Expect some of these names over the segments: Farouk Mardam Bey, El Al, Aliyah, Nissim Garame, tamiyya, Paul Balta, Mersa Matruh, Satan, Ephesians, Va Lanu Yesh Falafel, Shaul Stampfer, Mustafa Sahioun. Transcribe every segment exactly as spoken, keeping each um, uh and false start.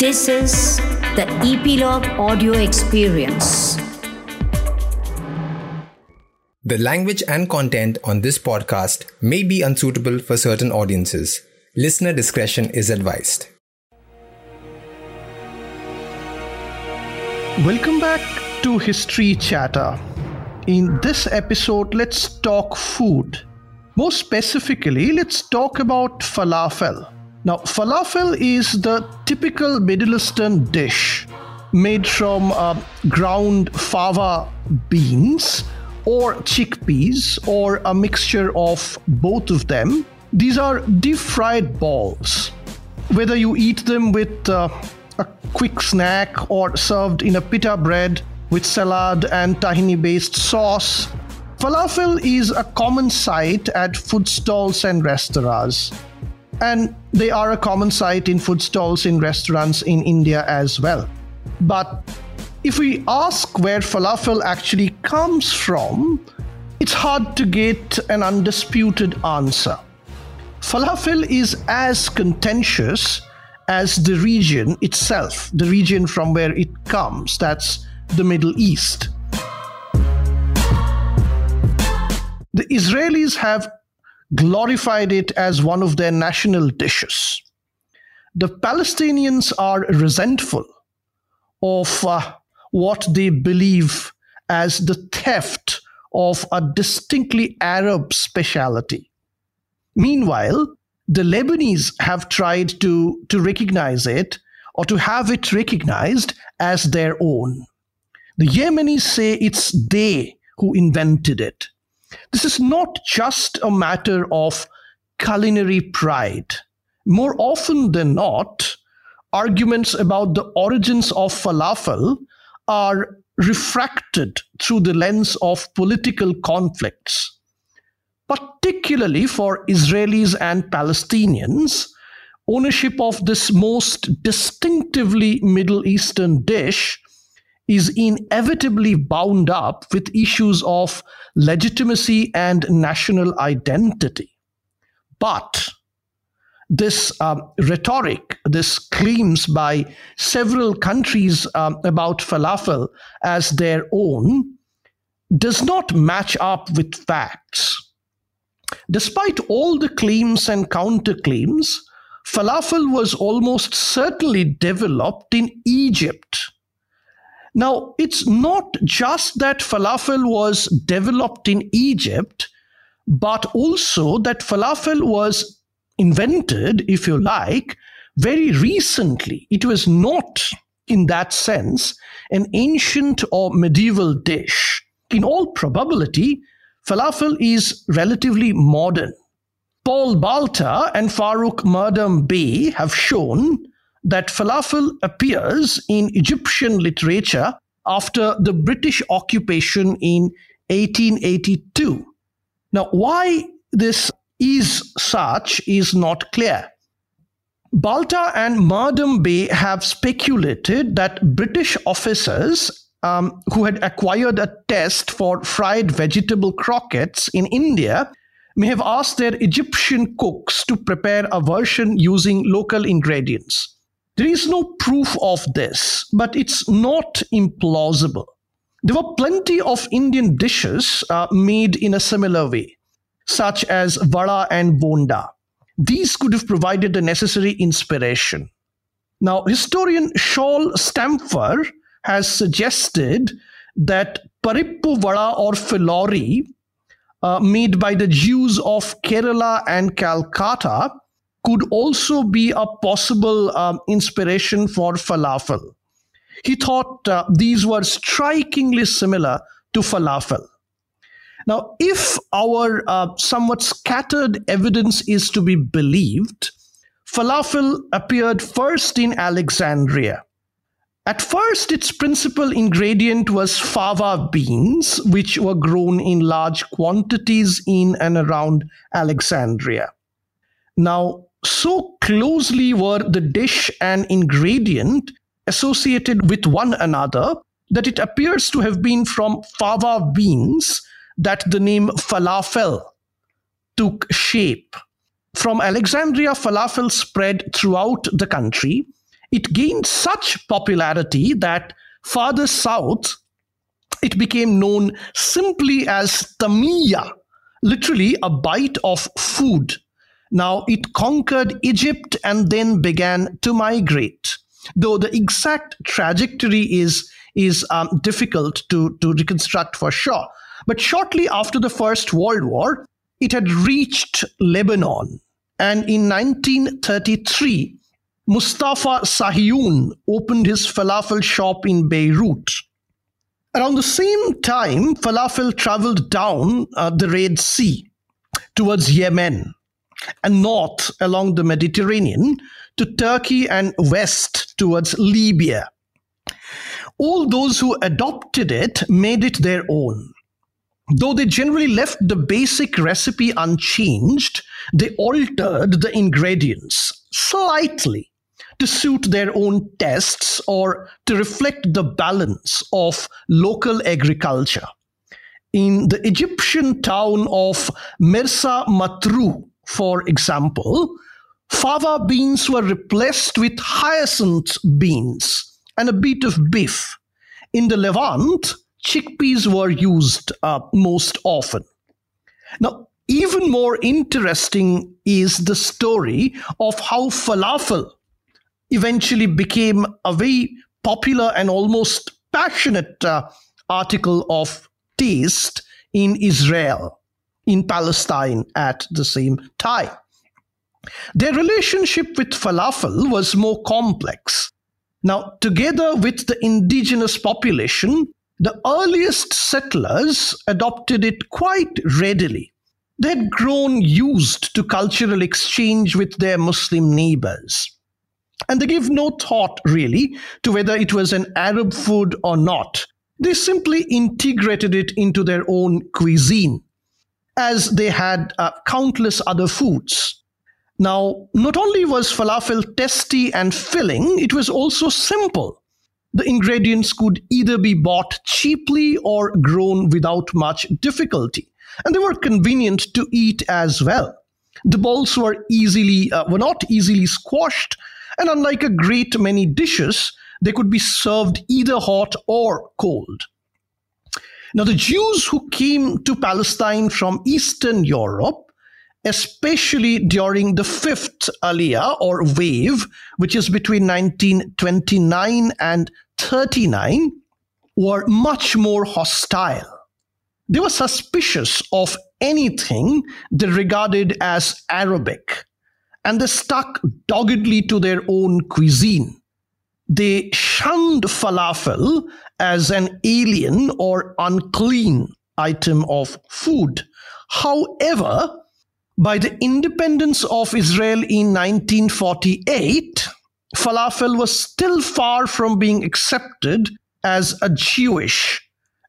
This is the Epilogue Audio Experience. The language and content on this podcast may be unsuitable for certain audiences. Listener discretion is advised. Welcome back to History Chatter. In this episode, let's talk food. More specifically, let's talk about falafel. Now, falafel is the typical Middle Eastern dish made from uh, ground fava beans or chickpeas or a mixture of both of them. These are deep fried balls. Whether you eat them with uh, a quick snack or served in a pita bread with salad and tahini based sauce, falafel is a common sight at food stalls and restaurants. And they are a common sight in food stalls in restaurants in India as well. But if we ask where falafel actually comes from, it's hard to get an undisputed answer. Falafel is as contentious as the region itself, the region from where it comes, that's the Middle East. The Israelis have glorified it as one of their national dishes. The Palestinians are resentful of uh, what they believe as the theft of a distinctly Arab speciality. Meanwhile, the Lebanese have tried to, to recognize it or to have it recognized as their own. The Yemenis say it's they who invented it. This is not just a matter of culinary pride. More often than not, arguments about the origins of falafel are refracted through the lens of political conflicts. Particularly for Israelis and Palestinians, ownership of this most distinctively Middle Eastern dish is inevitably bound up with issues of legitimacy and national identity. But this um, rhetoric, this claims by several countries um, about falafel as their own, does not match up with facts. Despite all the claims and counterclaims, falafel was almost certainly developed in Egypt. Now, it's not just that falafel was developed in Egypt, but also that falafel was invented, if you like, very recently. It was not, in that sense, an ancient or medieval dish. In all probability, falafel is relatively modern. Paul Balta and Farouk Mardam Bey have shown that falafel appears in Egyptian literature after the British occupation in eighteen eighty-two. Now, why this is such is not clear. Balta and Mardam Bey have speculated that British officers um, who had acquired a taste for fried vegetable croquettes in India may have asked their Egyptian cooks to prepare a version using local ingredients. There is no proof of this, but it's not implausible. There were plenty of Indian dishes uh, made in a similar way, such as vada and bonda. These could have provided the necessary inspiration. Now, historian Shaul Stampfer has suggested that parippu vada or filori, uh, made by the Jews of Kerala and Calcutta, could also be a possible um, inspiration for falafel. He thought uh, these were strikingly similar to falafel. Now, if our uh, somewhat scattered evidence is to be believed, falafel appeared first in Alexandria. At first, its principal ingredient was fava beans, which were grown in large quantities in and around Alexandria. Now, so closely were the dish and ingredient associated with one another that it appears to have been from fava beans that the name falafel took shape. From Alexandria, falafel spread throughout the country it gained such popularity that farther south, it became known simply as tamiyya, literally a bite of food. Now, it conquered Egypt and then began to migrate, though the exact trajectory is, is um, difficult to, to reconstruct for sure. But shortly after the First World War, it had reached Lebanon. And in nineteen thirty-three, Mustafa Sahioun opened his falafel shop in Beirut. Around the same time, falafel traveled down uh, the Red Sea towards Yemen and north along the Mediterranean to Turkey and west towards Libya. All those who adopted it made it their own. Though they generally left the basic recipe unchanged, they altered the ingredients slightly to suit their own tastes or to reflect the balance of local agriculture. In the Egyptian town of Mersa Matruh, for example, fava beans were replaced with hyacinth beans and a bit of beef. In the Levant, chickpeas were used uh, most often. Now, even more interesting is the story of how falafel eventually became a very popular and almost passionate uh, article of taste in Israel, in Palestine at the same time. Their relationship with falafel was more complex. Now, together with the indigenous population, the earliest settlers adopted it quite readily. They had grown used to cultural exchange with their Muslim neighbors. And they gave no thought, really, to whether it was an Arab food or not. They simply integrated it into their own cuisine, as they had uh, countless other foods. Now, not only was falafel tasty and filling, it was also simple. The ingredients could either be bought cheaply or grown without much difficulty. And they were convenient to eat as well. The balls were easily uh, were not easily squashed, and unlike a great many dishes, they could be served either hot or cold. Now, the Jews who came to Palestine from Eastern Europe, especially during the fifth Aliyah or wave, which is between nineteen twenty-nine and thirty-nine, were much more hostile. They were suspicious of anything they regarded as Arabic, and they stuck doggedly to their own cuisine. They shunned falafel as an alien or unclean item of food. However, by the independence of Israel in nineteen forty-eight, falafel was still far from being accepted as a Jewish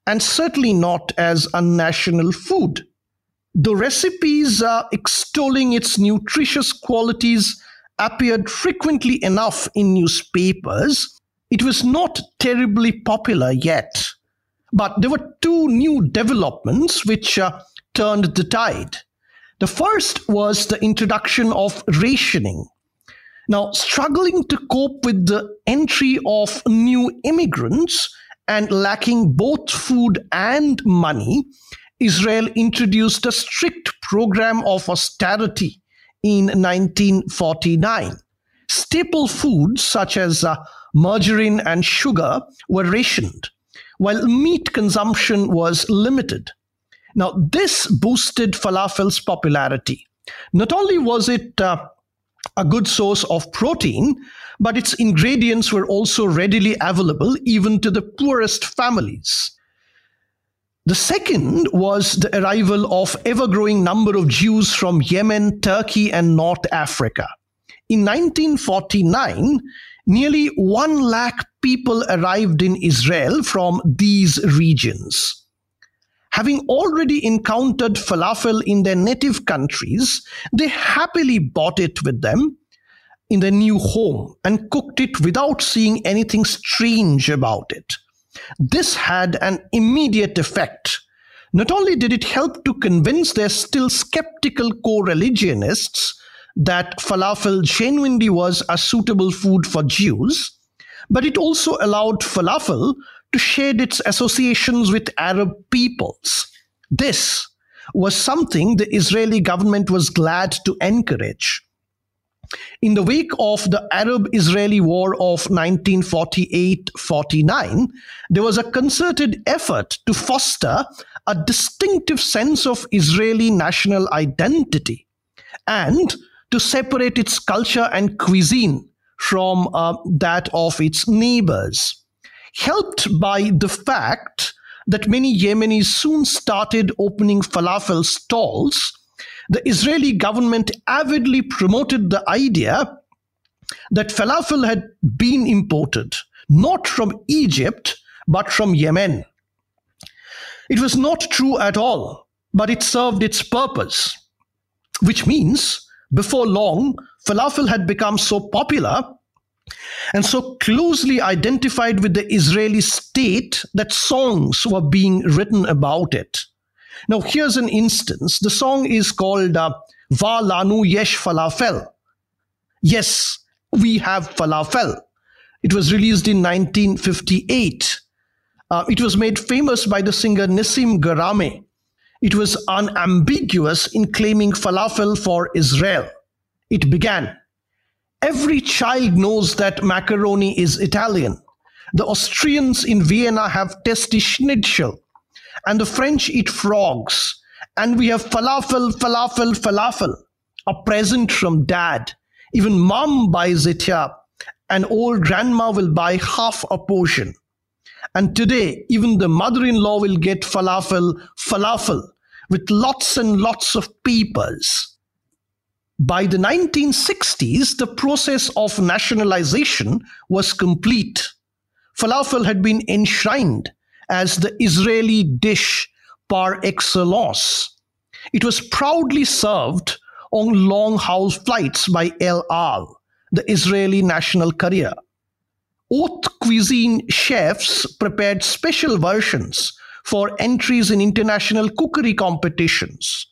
and certainly not as a national food. The recipes uh, extolling its nutritious qualities appeared frequently enough in newspapers. It was not terribly popular yet, but there were two new developments which uh, turned the tide. The first was the introduction of rationing. Now, struggling to cope with the entry of new immigrants and lacking both food and money, Israel introduced a strict program of austerity in nineteen forty-nine. Staple foods such as uh, margarine and sugar were rationed, while meat consumption was limited. Now, this boosted falafel's popularity. Not only was it uh, a good source of protein, but its ingredients were also readily available even to the poorest families. The second was the arrival of ever-growing number of Jews from Yemen, Turkey, and North Africa. In nineteen forty-nine, nearly one lakh people arrived in Israel from these regions. Having already encountered falafel in their native countries, they happily bought it with them in their new home and cooked it without seeing anything strange about it. This had an immediate effect. Not only did it help to convince their still skeptical co-religionists that falafel genuinely was a suitable food for Jews, but it also allowed falafel to shed its associations with Arab peoples. This was something the Israeli government was glad to encourage. In the wake of the Arab-Israeli War of nineteen forty-eight forty-nine, there was a concerted effort to foster a distinctive sense of Israeli national identity and to separate its culture and cuisine from uh, that of its neighbors, helped by the fact that many Yemenis soon started opening falafel stalls. The Israeli government avidly promoted the idea that falafel had been imported, not from Egypt, but from Yemen. It was not true at all, but it served its purpose, which means before long, falafel had become so popular and so closely identified with the Israeli state that songs were being written about it. Now, here's an instance. The song is called uh, Va Lanu Yesh Falafel. Yes, we have falafel. It was released in nineteen fifty-eight. Uh, it was made famous by the singer Nissim Garame. It was unambiguous in claiming falafel for Israel. It began, "Every child knows that macaroni is Italian. The Austrians in Vienna have tasty schnitzel. And the French eat frogs. And we have falafel, falafel, falafel. A present from dad. Even mom buys it here. And old grandma will buy half a portion. And today, even the mother-in-law will get falafel, falafel, with lots and lots of peepers." By the nineteen sixties, the process of nationalization was complete. Falafel had been enshrined as the Israeli dish par excellence. It was proudly served on long-haul flights by El Al, the Israeli national courier. Haute cuisine chefs prepared special versions for entries in international cookery competitions,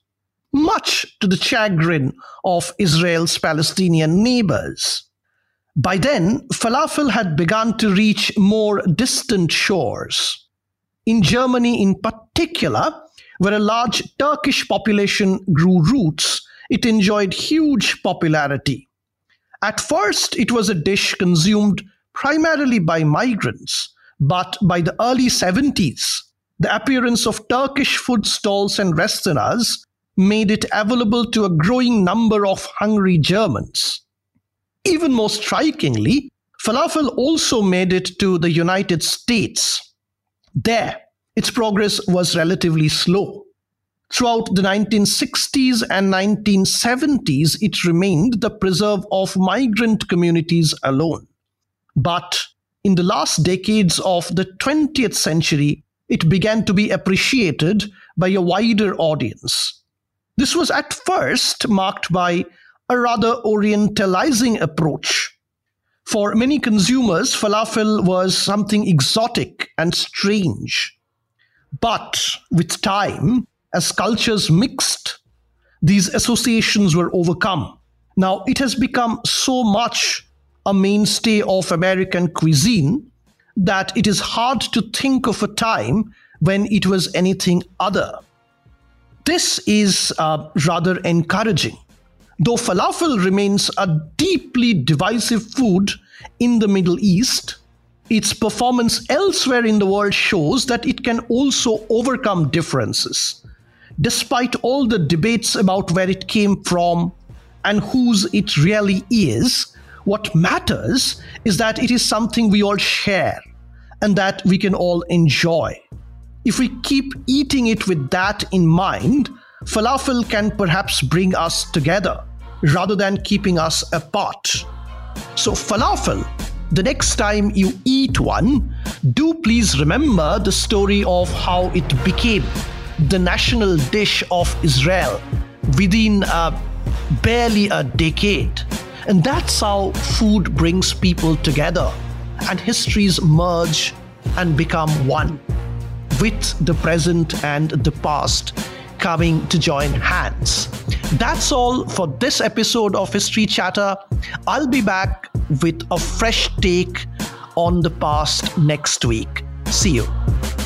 much to the chagrin of Israel's Palestinian neighbors. By then, falafel had begun to reach more distant shores. In Germany in particular, where a large Turkish population grew roots, it enjoyed huge popularity. At first, it was a dish consumed primarily by migrants, but by the early seventies, the appearance of Turkish food stalls and restaurants made it available to a growing number of hungry Germans. Even more strikingly, falafel also made it to the United States. There, its progress was relatively slow. Throughout the nineteen sixties and nineteen seventies, it remained the preserve of migrant communities alone. But in the last decades of the twentieth century, it began to be appreciated by a wider audience. This was at first marked by a rather orientalizing approach. For many consumers, falafel was something exotic and strange. But with time, as cultures mixed, these associations were overcome. Now, it has become so much a mainstay of American cuisine that it is hard to think of a time when it was anything other. This is uh, rather encouraging. Though falafel remains a deeply divisive food in the Middle East, its performance elsewhere in the world shows that it can also overcome differences, despite all the debates about where it came from and whose it really is. What matters is that it is something we all share and that we can all enjoy. If we keep eating it with that in mind, falafel can perhaps bring us together rather than keeping us apart. So falafel, the next time you eat one, do please remember the story of how it became the national dish of Israel within uh, barely a decade. And that's how food brings people together and histories merge and become one with the present and the past coming to join hands. That's all for this episode of History Chatter. I'll be back with a fresh take on the past next week. See you.